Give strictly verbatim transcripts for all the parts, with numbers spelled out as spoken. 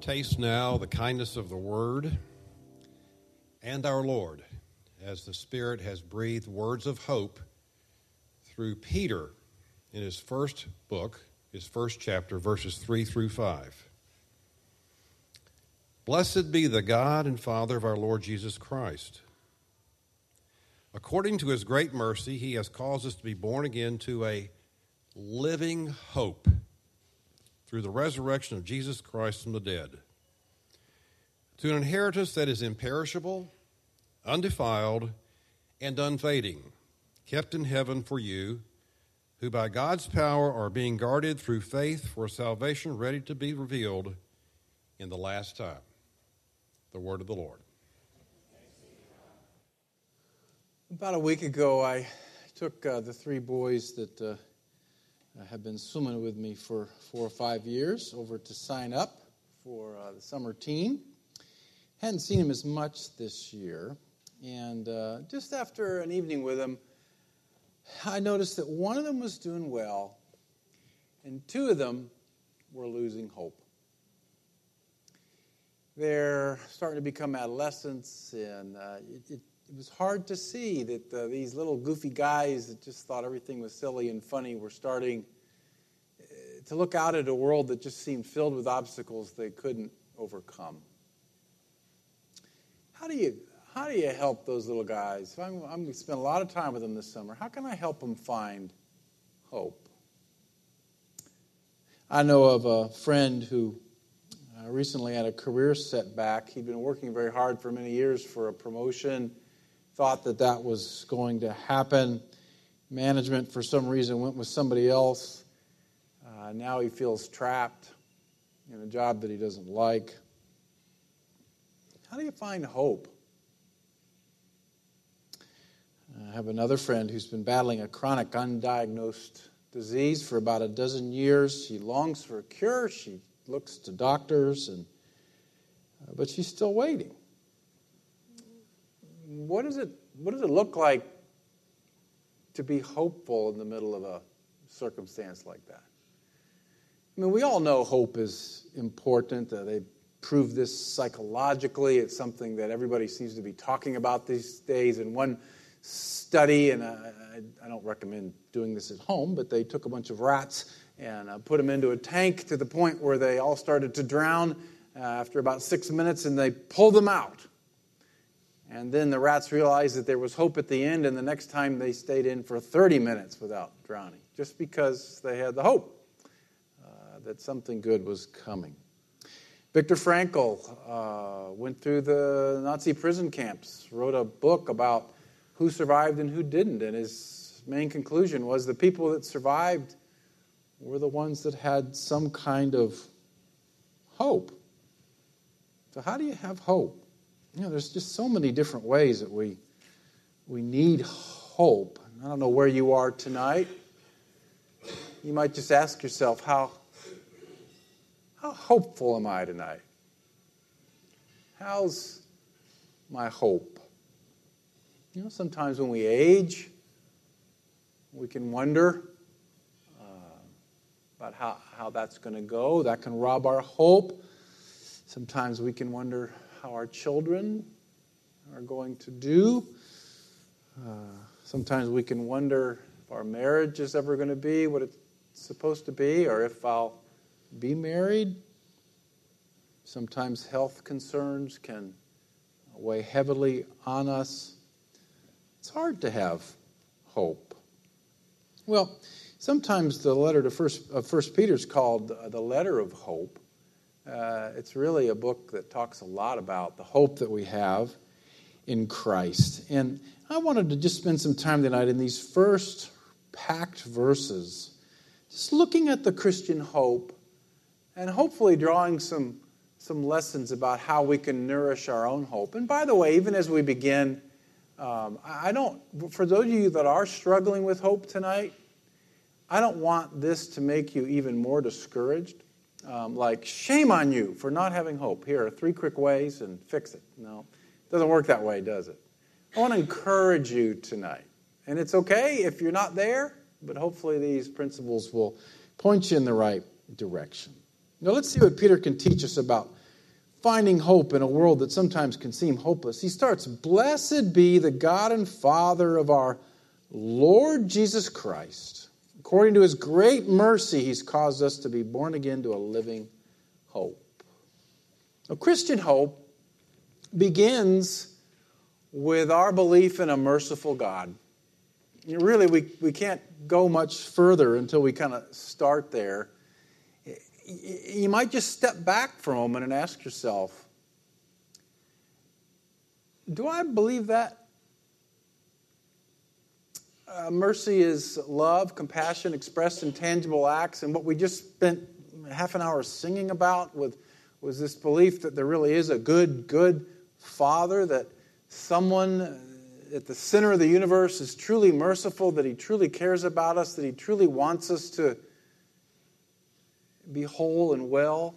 Taste now the kindness of the Word and our Lord, as the Spirit has breathed words of hope through Peter in his first book, his first chapter, verses three through five. Blessed be the God and Father of our Lord Jesus Christ. According to his great mercy, he has caused us to be born again to a living hope through the resurrection of Jesus Christ from the dead, to an inheritance that is imperishable, undefiled, and unfading, kept in heaven for you, who by God's power are being guarded through faith for salvation ready to be revealed in the last time. The word of the Lord. About a week ago, I took uh, the three boys that uh, have been swimming with me for four or five years over to sign up for uh, the summer team. Hadn't seen them as much this year. And uh, just after an evening with them, I noticed that one of them was doing well, and two of them were losing hope. They're starting to become adolescents, and uh, it, it It was hard to see that uh, these little goofy guys that just thought everything was silly and funny were starting uh, to look out at a world that just seemed filled with obstacles they couldn't overcome. How do you how do you help those little guys? I'm, I'm going to spend a lot of time with them this summer. How can I help them find hope? I know of a friend who uh, recently had a career setback. He'd been working very hard for many years for a promotion. Thought that that was going to happen. Management, for some reason, went with somebody else. Uh, now he feels trapped in a job that he doesn't like. How do you find hope? I have another friend who's been battling a chronic, undiagnosed disease for about a dozen years. She longs for a cure. She looks to doctors, and uh, but she's still waiting. What is it, what does it look like to be hopeful in the middle of a circumstance like that? I mean, we all know hope is important. Uh, they've proved this psychologically. It's something that everybody seems to be talking about these days. In one study, and I, I, I don't recommend doing this at home, but they took a bunch of rats and uh, put them into a tank to the point where they all started to drown uh, after about six minutes, and they pulled them out. And then the rats realized that there was hope at the end, and the next time they stayed in for thirty minutes without drowning, just because they had the hope uh, that something good was coming. Viktor Frankl uh, went through the Nazi prison camps, wrote a book about who survived and who didn't, and his main conclusion was the people that survived were the ones that had some kind of hope. So how do you have hope? You know, there's just so many different ways that we we need hope. I don't know where you are tonight. You might just ask yourself, how how hopeful am I tonight? How's my hope? You know, sometimes when we age, we can wonder uh, about how, how that's going to go. That can rob our hope. Sometimes we can wonder how our children are going to do. Uh, sometimes we can wonder if our marriage is ever going to be what it's supposed to be, or if I'll be married. Sometimes health concerns can weigh heavily on us. It's hard to have hope. Well, sometimes the letter to First of First Peter is called the letter of hope. Uh, it's really a book that talks a lot about the hope that we have in Christ. And I wanted to just spend some time tonight in these first packed verses, just looking at the Christian hope and hopefully drawing some, some lessons about how we can nourish our own hope. And by the way, even as we begin, um, I don't, for those of you that are struggling with hope tonight, I don't want this to make you even more discouraged. Um, like, shame on you for not having hope. Here are three quick ways and fix it. No, it doesn't work that way, does it? I want to encourage you tonight. And it's okay if you're not there, but hopefully these principles will point you in the right direction. Now let's see what Peter can teach us about finding hope in a world that sometimes can seem hopeless, he starts, "Blessed be the God and Father of our Lord Jesus Christ. According to his great mercy, he's caused us to be born again to a living hope." Now, Christian hope begins with our belief in a merciful God. You know, really, we, we can't go much further until we kind of start there. You might just step back for a moment and ask yourself, do I believe that? Uh, mercy is love, compassion expressed in tangible acts. And what we just spent half an hour singing about with, was this belief that there really is a good, good Father, that someone at the center of the universe is truly merciful, that he truly cares about us, that he truly wants us to be whole and well.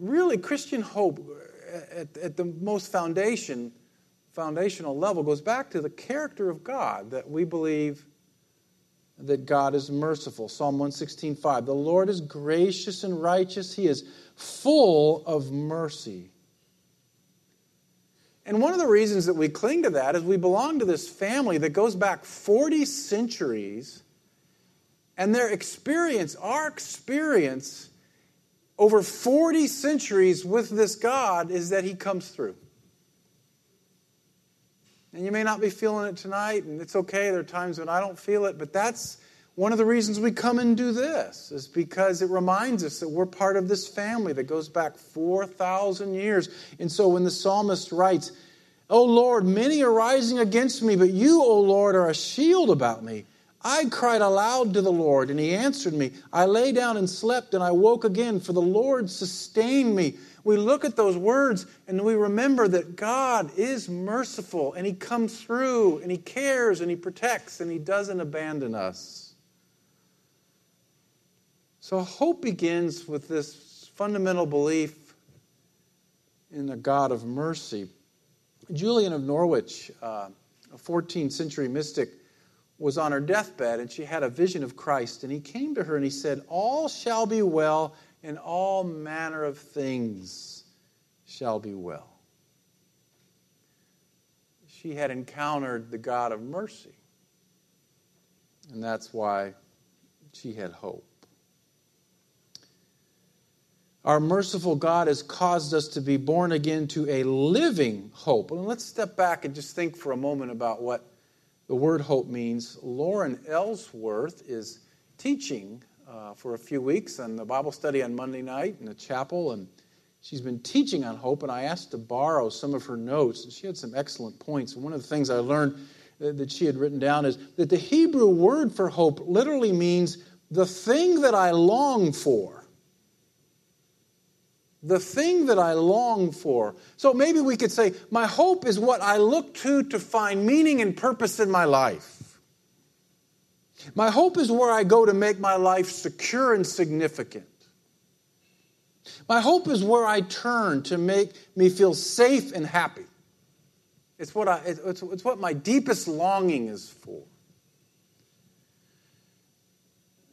Really, Christian hope at, at the most foundation foundational level goes back to the character of God, that we believe that God is merciful. Psalm one sixteen five, "The Lord is gracious and righteous. He is full of mercy." And one of the reasons that we cling to that is we belong to this family that goes back forty centuries, and their experience, our experience, over forty centuries with this God is that he comes through. And you may not be feeling it tonight, and it's okay. There are times when I don't feel it, but that's one of the reasons we come and do this, is because it reminds us that we're part of this family that goes back four thousand years. And so when the psalmist writes, "O Lord, many are rising against me, but you, O Lord, are a shield about me. I cried aloud to the Lord, and he answered me. I lay down and slept, and I woke again, for the Lord sustained me." We look at those words, and we remember that God is merciful, and he comes through, and he cares, and he protects, and he doesn't abandon us. So hope begins with this fundamental belief in the God of mercy. Julian of Norwich, uh, a fourteenth century mystic, was on her deathbed, and she had a vision of Christ, and he came to her and he said, "All shall be well, and all manner of things shall be well." She had encountered the God of mercy, and that's why she had hope. Our merciful God has caused us to be born again to a living hope. And let's step back and just think for a moment about what the word hope means. Lauren Ellsworth is teaching uh, for a few weeks on the Bible study on Monday night in the chapel, and she's been teaching on hope, and I asked to borrow some of her notes, and she had some excellent points. One of the things I learned that she had written down is that the Hebrew word for hope literally means the thing that I long for. The thing that I long for. So maybe we could say, my hope is what I look to to find meaning and purpose in my life. My hope is where I go to make my life secure and significant. My hope is where I turn to make me feel safe and happy. It's what I, it's, it's what my deepest longing is for.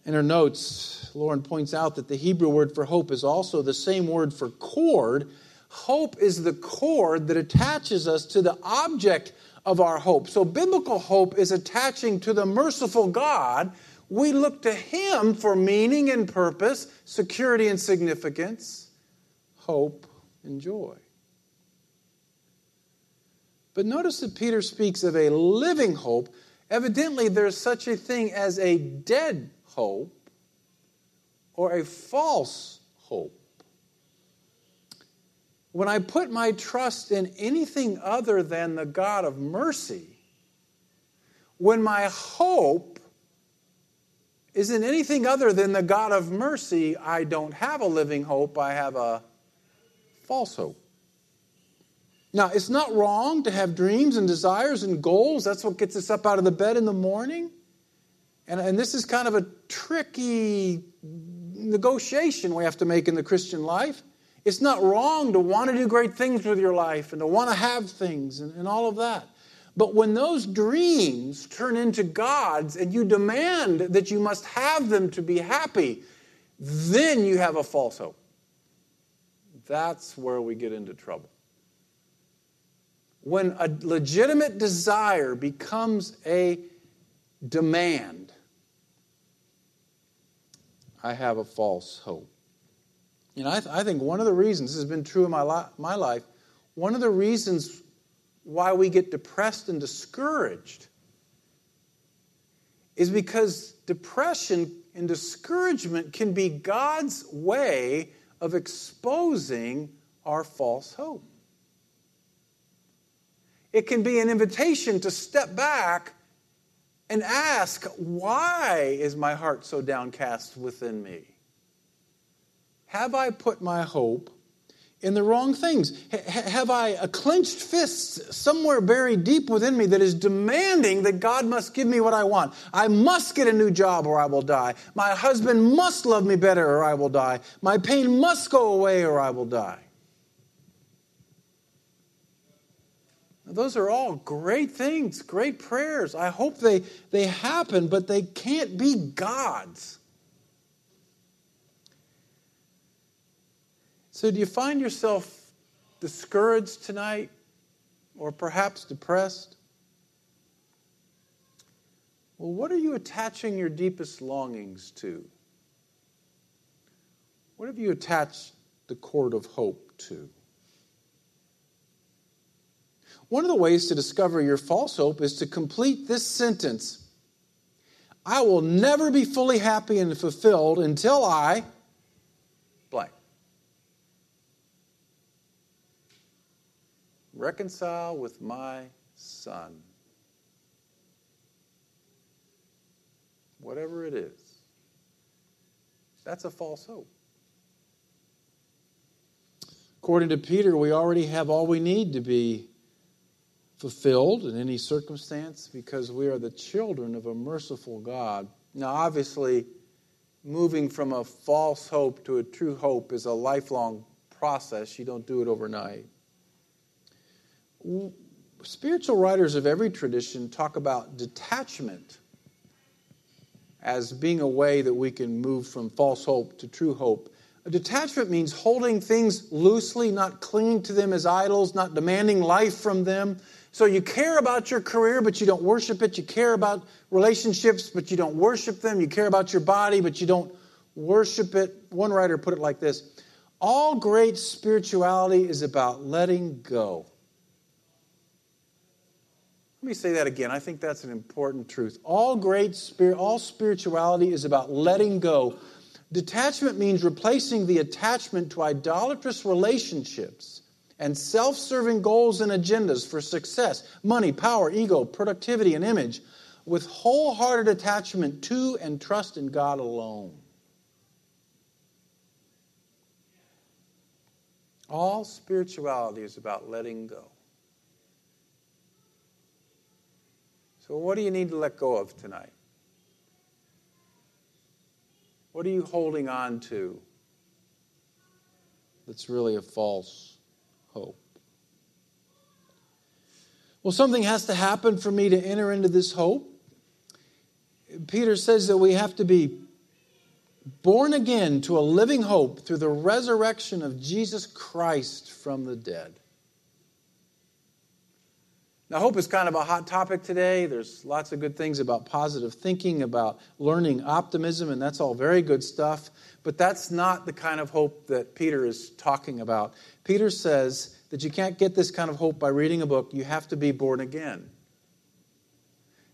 In her notes, Lauren points out that the Hebrew word for hope is also the same word for cord. Hope is the cord that attaches us to the object of our hope. So biblical hope is attaching to the merciful God. We look to him for meaning and purpose, security and significance, hope and joy. But notice that Peter speaks of a living hope. Evidently, there's such a thing as a dead hope, or a false hope. When I put my trust in anything other than the God of mercy, when my hope is in anything other than the God of mercy, I don't have a living hope, I have a false hope. Now, it's not wrong to have dreams and desires and goals. That's what gets us up out of the bed in the morning. And, and this is kind of a tricky negotiation we have to make in the Christian life. It's not wrong to want to do great things with your life and to want to have things and, and all of that. But when those dreams turn into gods and you demand that you must have them to be happy, then you have a false hope. that's where we get into trouble. When a legitimate desire becomes a demand, I have a false hope. You know, I, th- I think one of the reasons, this has been true in my, li- my life, one of the reasons why we get depressed and discouraged is because depression and discouragement can be God's way of exposing our false hope. It can be an invitation to step back and ask, why is my heart so downcast within me? Have I put my hope in the wrong things? H- have I a clenched fist somewhere buried deep within me that is demanding that God must give me what I want? I must get a new job or I will die. My husband must love me better or I will die. My pain must go away or I will die. Those are all great things, great prayers. I hope they, they happen, but they can't be God's. So do you find yourself discouraged tonight or perhaps depressed? Well, what are you attaching your deepest longings to? What have you attached the cord of hope to? One of the ways to discover your false hope is to complete this sentence. I will never be fully happy and fulfilled until I blank. Reconcile with my son. Whatever it is. That's a false hope. According to Peter, we already have all we need to be fulfilled in any circumstance because we are the children of a merciful God. Now, obviously, moving from a false hope to a true hope is a lifelong process. You don't do it overnight. Spiritual writers of every tradition talk about detachment as being a way that we can move from false hope to true hope. A detachment means holding things loosely, not clinging to them as idols, not demanding life from them. So you care about your career, but you don't worship it. You care about relationships, but you don't worship them. You care about your body, but you don't worship it. One writer put it like this: all great spirituality is about letting go. Let me say that again. I think that's an important truth. All great spirit, all spirituality is about letting go. Detachment means replacing the attachment to idolatrous relationships and self-serving goals and agendas for success, money, power, ego, productivity, and image with wholehearted attachment to and trust in God alone. All spirituality is about letting go. So what do you need to let go of tonight? What are you holding on to that's really a false hope? Well, something has to happen for me to enter into this hope. Peter says that we have to be born again to a living hope through the resurrection of Jesus Christ from the dead. Now, hope is kind of a hot topic today. There's lots of good things about positive thinking, about learning optimism, and that's all very good stuff. But that's not the kind of hope that Peter is talking about. Peter says that you can't get this kind of hope by reading a book. You have to be born again.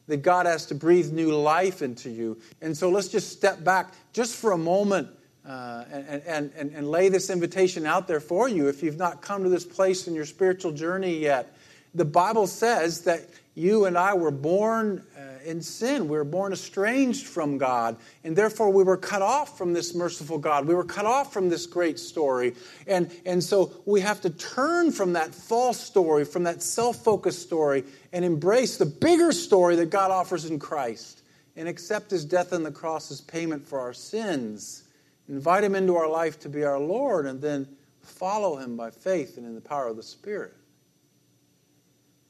That God has to breathe new life into you. And so let's just step back just for a moment uh, and, and, and, and lay this invitation out there for you. If you've not come to this place in your spiritual journey yet, the Bible says that you and I were born in sin. We were born estranged from God, and therefore we were cut off from this merciful God. We were cut off from this great story. And, and so we have to turn from that false story, from that self-focused story, and embrace the bigger story that God offers in Christ and accept His death on the cross as payment for our sins. Invite Him into our life to be our Lord, and then follow Him by faith and in the power of the Spirit.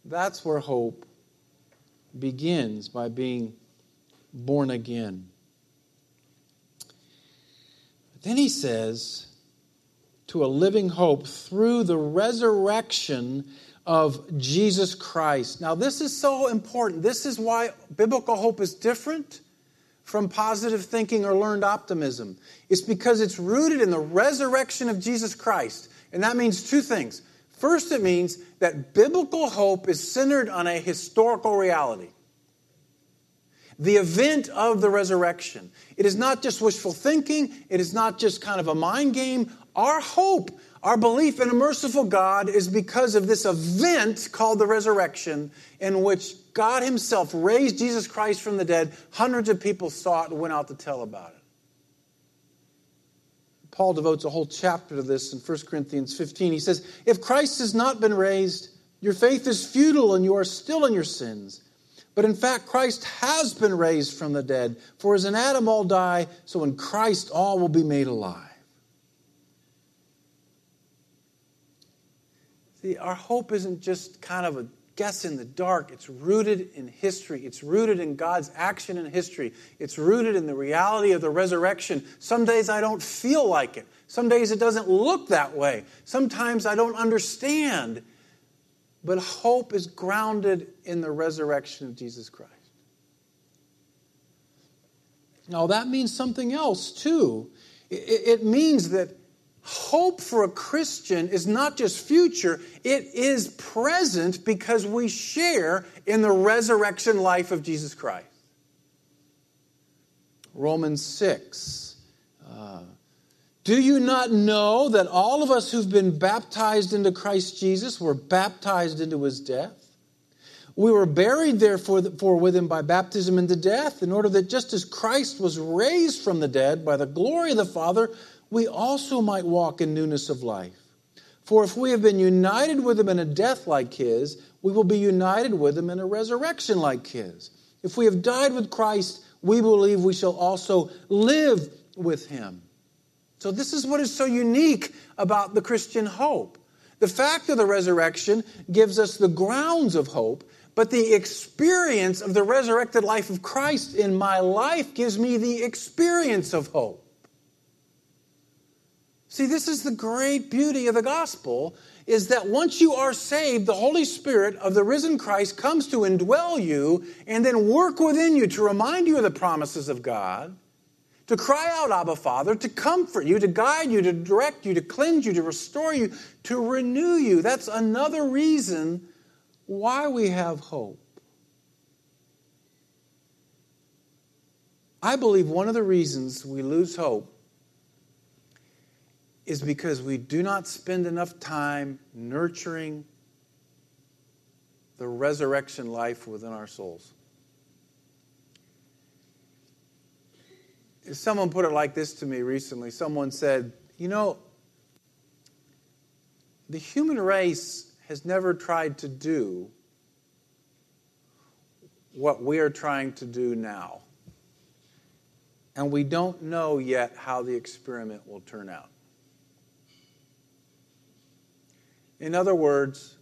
That's where hope begins, by being born again. But then he says, to a living hope through the resurrection of Jesus Christ. Now, this is so important. This is why biblical hope is different from positive thinking or learned optimism. It's because it's rooted in the resurrection of Jesus Christ. And that means two things. First, it means that biblical hope is centered on a historical reality. The event of the resurrection. It is not just wishful thinking. It is not just kind of a mind game. Our hope, our belief in a merciful God is because of this event called the resurrection, in which God himself raised Jesus Christ from the dead. Hundreds of people saw it and went out to tell about it. Paul devotes a whole chapter to this in First Corinthians fifteen. He says, if Christ has not been raised, your faith is futile and you are still in your sins. But in fact, Christ has been raised from the dead. For as in Adam all die, so in Christ all will be made alive. See, our hope isn't just kind of a guess in the dark. It's rooted in history. It's rooted in God's action in history. It's rooted in the reality of the resurrection. Some days I don't feel like it. Some days it doesn't look that way. Sometimes I don't understand. But hope is grounded in the resurrection of Jesus Christ. Now that means something else too. It means that hope for a Christian is not just future, it is present because we share in the resurrection life of Jesus Christ. Romans six. Uh, Do you not know that all of us who've been baptized into Christ Jesus were baptized into his death? We were buried, therefore, with him by baptism into death, in order that just as Christ was raised from the dead by the glory of the Father, we also might walk in newness of life. For if we have been united with him in a death like his, we will be united with him in a resurrection like his. If we have died with Christ, we believe we shall also live with him. So this is what is so unique about the Christian hope. The fact of the resurrection gives us the grounds of hope, but the experience of the resurrected life of Christ in my life gives me the experience of hope. See, this is the great beauty of the gospel, is that once you are saved, the Holy Spirit of the risen Christ comes to indwell you and then work within you to remind you of the promises of God, to cry out, Abba, Father, to comfort you, to guide you, to direct you, to cleanse you, to restore you, to renew you. That's another reason why we have hope. I believe one of the reasons we lose hope is because we do not spend enough time nurturing the resurrection life within our souls. Someone put it like this to me recently. Someone said, you know, the human race has never tried to do what we are trying to do now. And we don't know yet how the experiment will turn out. In other words,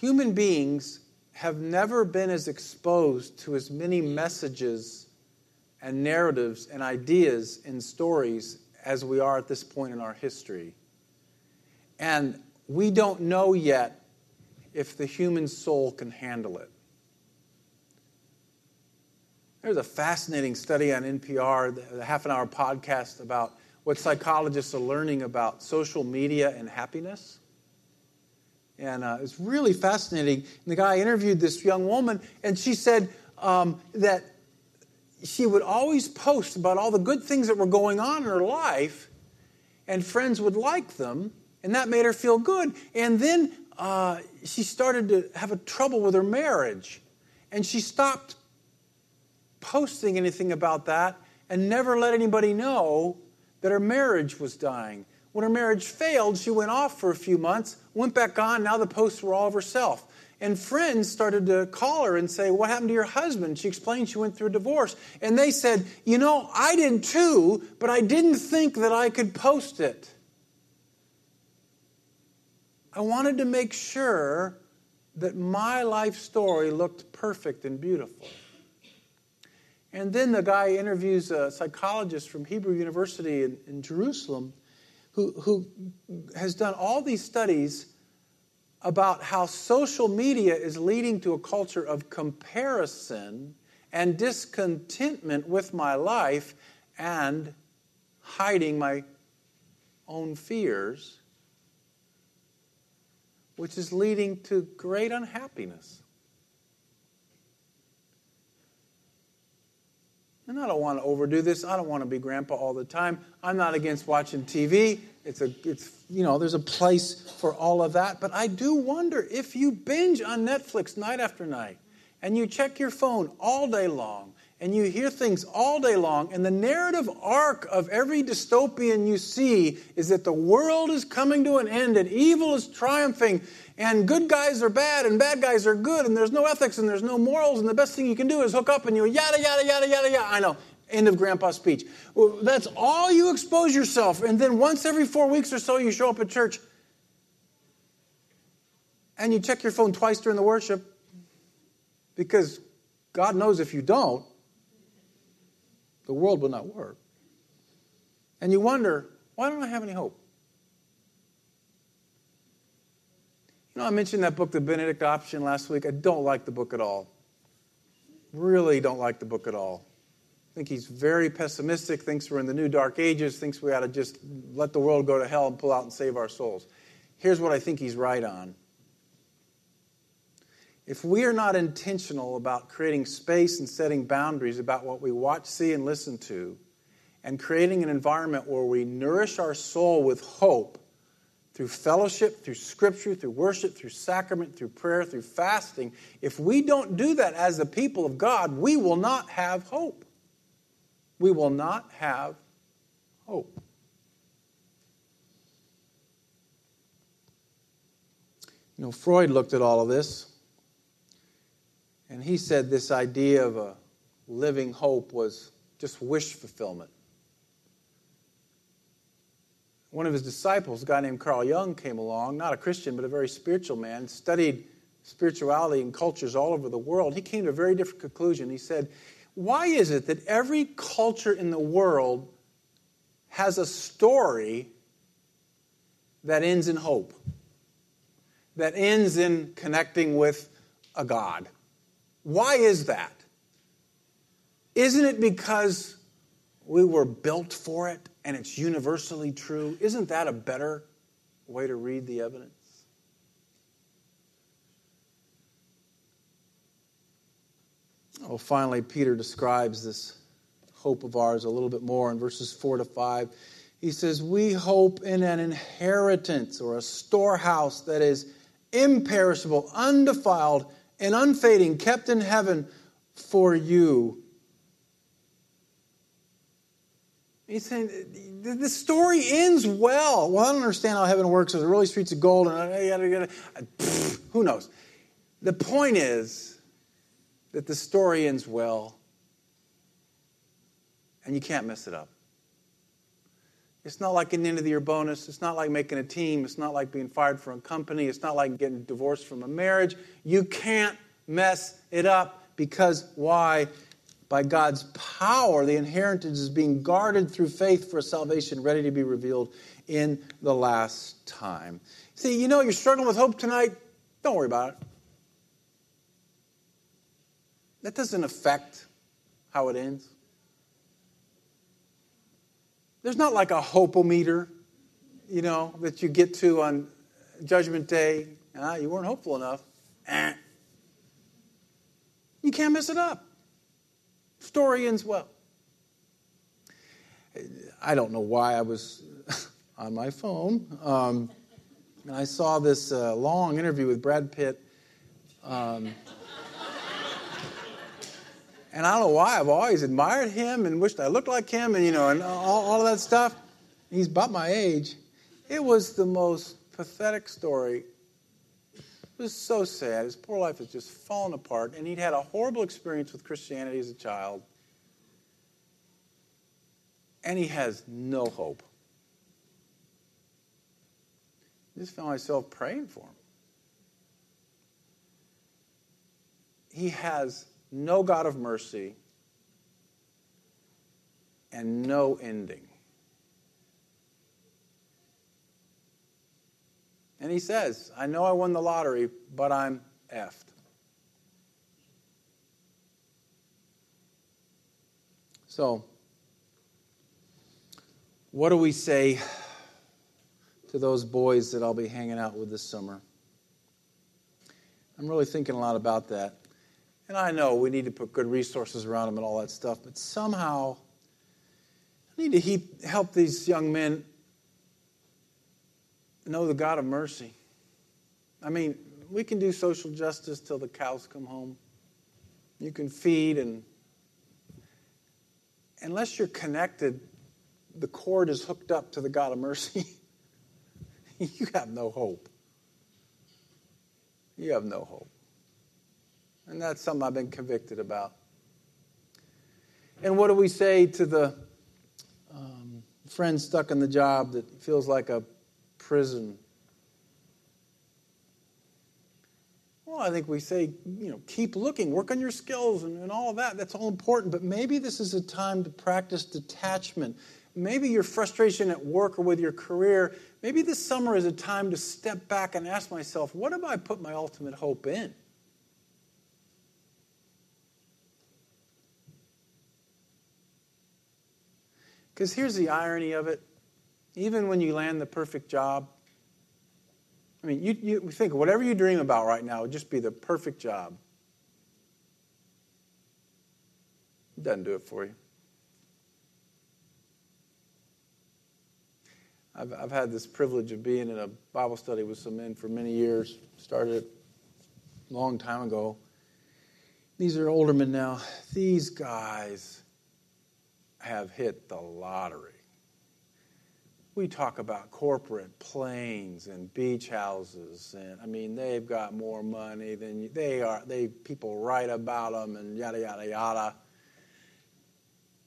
human beings have never been as exposed to as many messages and narratives and ideas and stories as we are at this point in our history. And we don't know yet if the human soul can handle it. There's a fascinating study on N P R, a half an hour podcast about what psychologists are learning about social media and happiness. And uh, it's really fascinating. And the guy interviewed this young woman, and she said um, that she would always post about all the good things that were going on in her life, and friends would like them, and that made her feel good. And then uh, she started to have a trouble with her marriage, and she stopped posting anything about that and never let anybody know that her marriage was dying. When her marriage failed, she went off for a few months, went back on. Now the posts were all of herself. And friends started to call her and say, what happened to your husband? She explained she went through a divorce. And they said, you know, I did too, but I didn't think that I could post it. I wanted to make sure that my life story looked perfect and beautiful. And then the guy interviews a psychologist from Hebrew University in, in Jerusalem, who, who has done all these studies about how social media is leading to a culture of comparison and discontentment with my life and hiding my own fears, which is leading to great unhappiness. And I don't want to overdo this. I don't want to be grandpa all the time. I'm not against watching T V. It's a, it's, you know, there's a place for all of that. But I do wonder if you binge on Netflix night after night and you check your phone all day long and you hear things all day long and the narrative arc of every dystopian you see is that the world is coming to an end and evil is triumphing and good guys are bad and bad guys are good and there's no ethics and there's no morals and the best thing you can do is hook up and you yada, yada, yada, yada, yada. I know. End of grandpa's speech. Well, that's all you expose yourself. And then once every four weeks or so, you show up at church and you check your phone twice during the worship because God knows if you don't, the world will not work. And you wonder, why don't I have any hope? You know, I mentioned that book, The Benedict Option, last week. I don't like the book at all. Really don't like the book at all. I think he's very pessimistic, thinks we're in the new dark ages, thinks we ought to just let the world go to hell and pull out and save our souls. Here's what I think he's right on. If we are not intentional about creating space and setting boundaries about what we watch, see, and listen to, and creating an environment where we nourish our soul with hope through fellowship, through scripture, through worship, through sacrament, through prayer, through fasting, if we don't do that as the people of God, we will not have hope. We will not have hope. You know, Freud looked at all of this, and he said this idea of a living hope was just wish fulfillment. One of his disciples, a guy named Carl Jung, came along, not a Christian, but a very spiritual man, studied spirituality and cultures all over the world. He came to a very different conclusion. He said, why is it that every culture in the world has a story that ends in hope, that ends in connecting with a God? Why is that? Isn't it because we were built for it and it's universally true? Isn't that a better way to read the evidence? Oh, finally, Peter describes this hope of ours a little bit more in verses four to five. He says, we hope in an inheritance or a storehouse that is imperishable, undefiled, and unfading, kept in heaven for you. He's saying, the story ends well. Well, I don't understand how heaven works. There's really streets of gold. and Pfft, Who knows? The point is, that the story ends well, and you can't mess it up. It's not like an end-of-the-year bonus. It's not like making a team. It's not like being fired from a company. It's not like getting divorced from a marriage. You can't mess it up because why? By God's power, the inheritance is being guarded through faith for salvation ready to be revealed in the last time. See, you know you're struggling with hope tonight. Don't worry about it. That doesn't affect how it ends. There's not like a hopometer, you know, that you get to on Judgment Day. Ah, you weren't hopeful enough. Eh. You can't mess it up. Story ends well. I don't know why I was on my phone. Um, and I saw this uh, long interview with Brad Pitt. Um And I don't know why, I've always admired him and wished I looked like him and, you know, and all, all of that stuff. He's about my age. It was the most pathetic story. It was so sad. His poor life has just fallen apart. And he'd had a horrible experience with Christianity as a child. And he has no hope. I just found myself praying for him. He has no God of mercy, and no ending. And he says, I know I won the lottery, but I'm effed. So, what do we say to those boys that I'll be hanging out with this summer? I'm really thinking a lot about that. And I know we need to put good resources around them and all that stuff, but somehow I need to heap, help these young men know the God of mercy. I mean, we can do social justice till the cows come home. You can feed, and unless you're connected, the cord is hooked up to the God of mercy. You have no hope. You have no hope. And that's something I've been convicted about. And what do we say to the um, friend stuck in the job that feels like a prison? Well, I think we say, you know, keep looking, work on your skills and, and all of that. That's all important. But maybe this is a time to practice detachment. Maybe your frustration at work or with your career, maybe this summer is a time to step back and ask myself, what have I put my ultimate hope in? Because here's the irony of it. Even when you land the perfect job, I mean, you, you think whatever you dream about right now would just be the perfect job. It doesn't do it for you. I've, I've had this privilege of being in a Bible study with some men for many years. Started a long time ago. These are older men now. These guys have hit the lottery. We talk about corporate planes and beach houses, and I mean, they've got more money than you, they are. They people write about them and yada yada yada.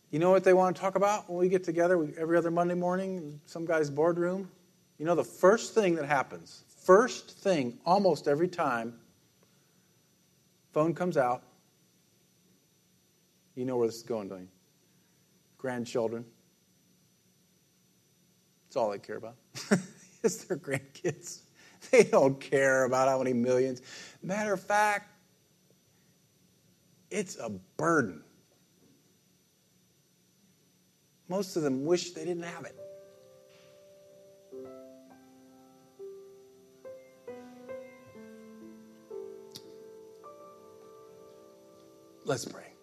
You know what they want to talk about when we get together we, every other Monday morning in some guy's boardroom? You know the first thing that happens, first thing almost every time, phone comes out. You know where this is going, don't you? Grandchildren. That's all they care about. It's their grandkids. They don't care about how many millions. Matter of fact, it's a burden. Most of them wish they didn't have it. Let's pray.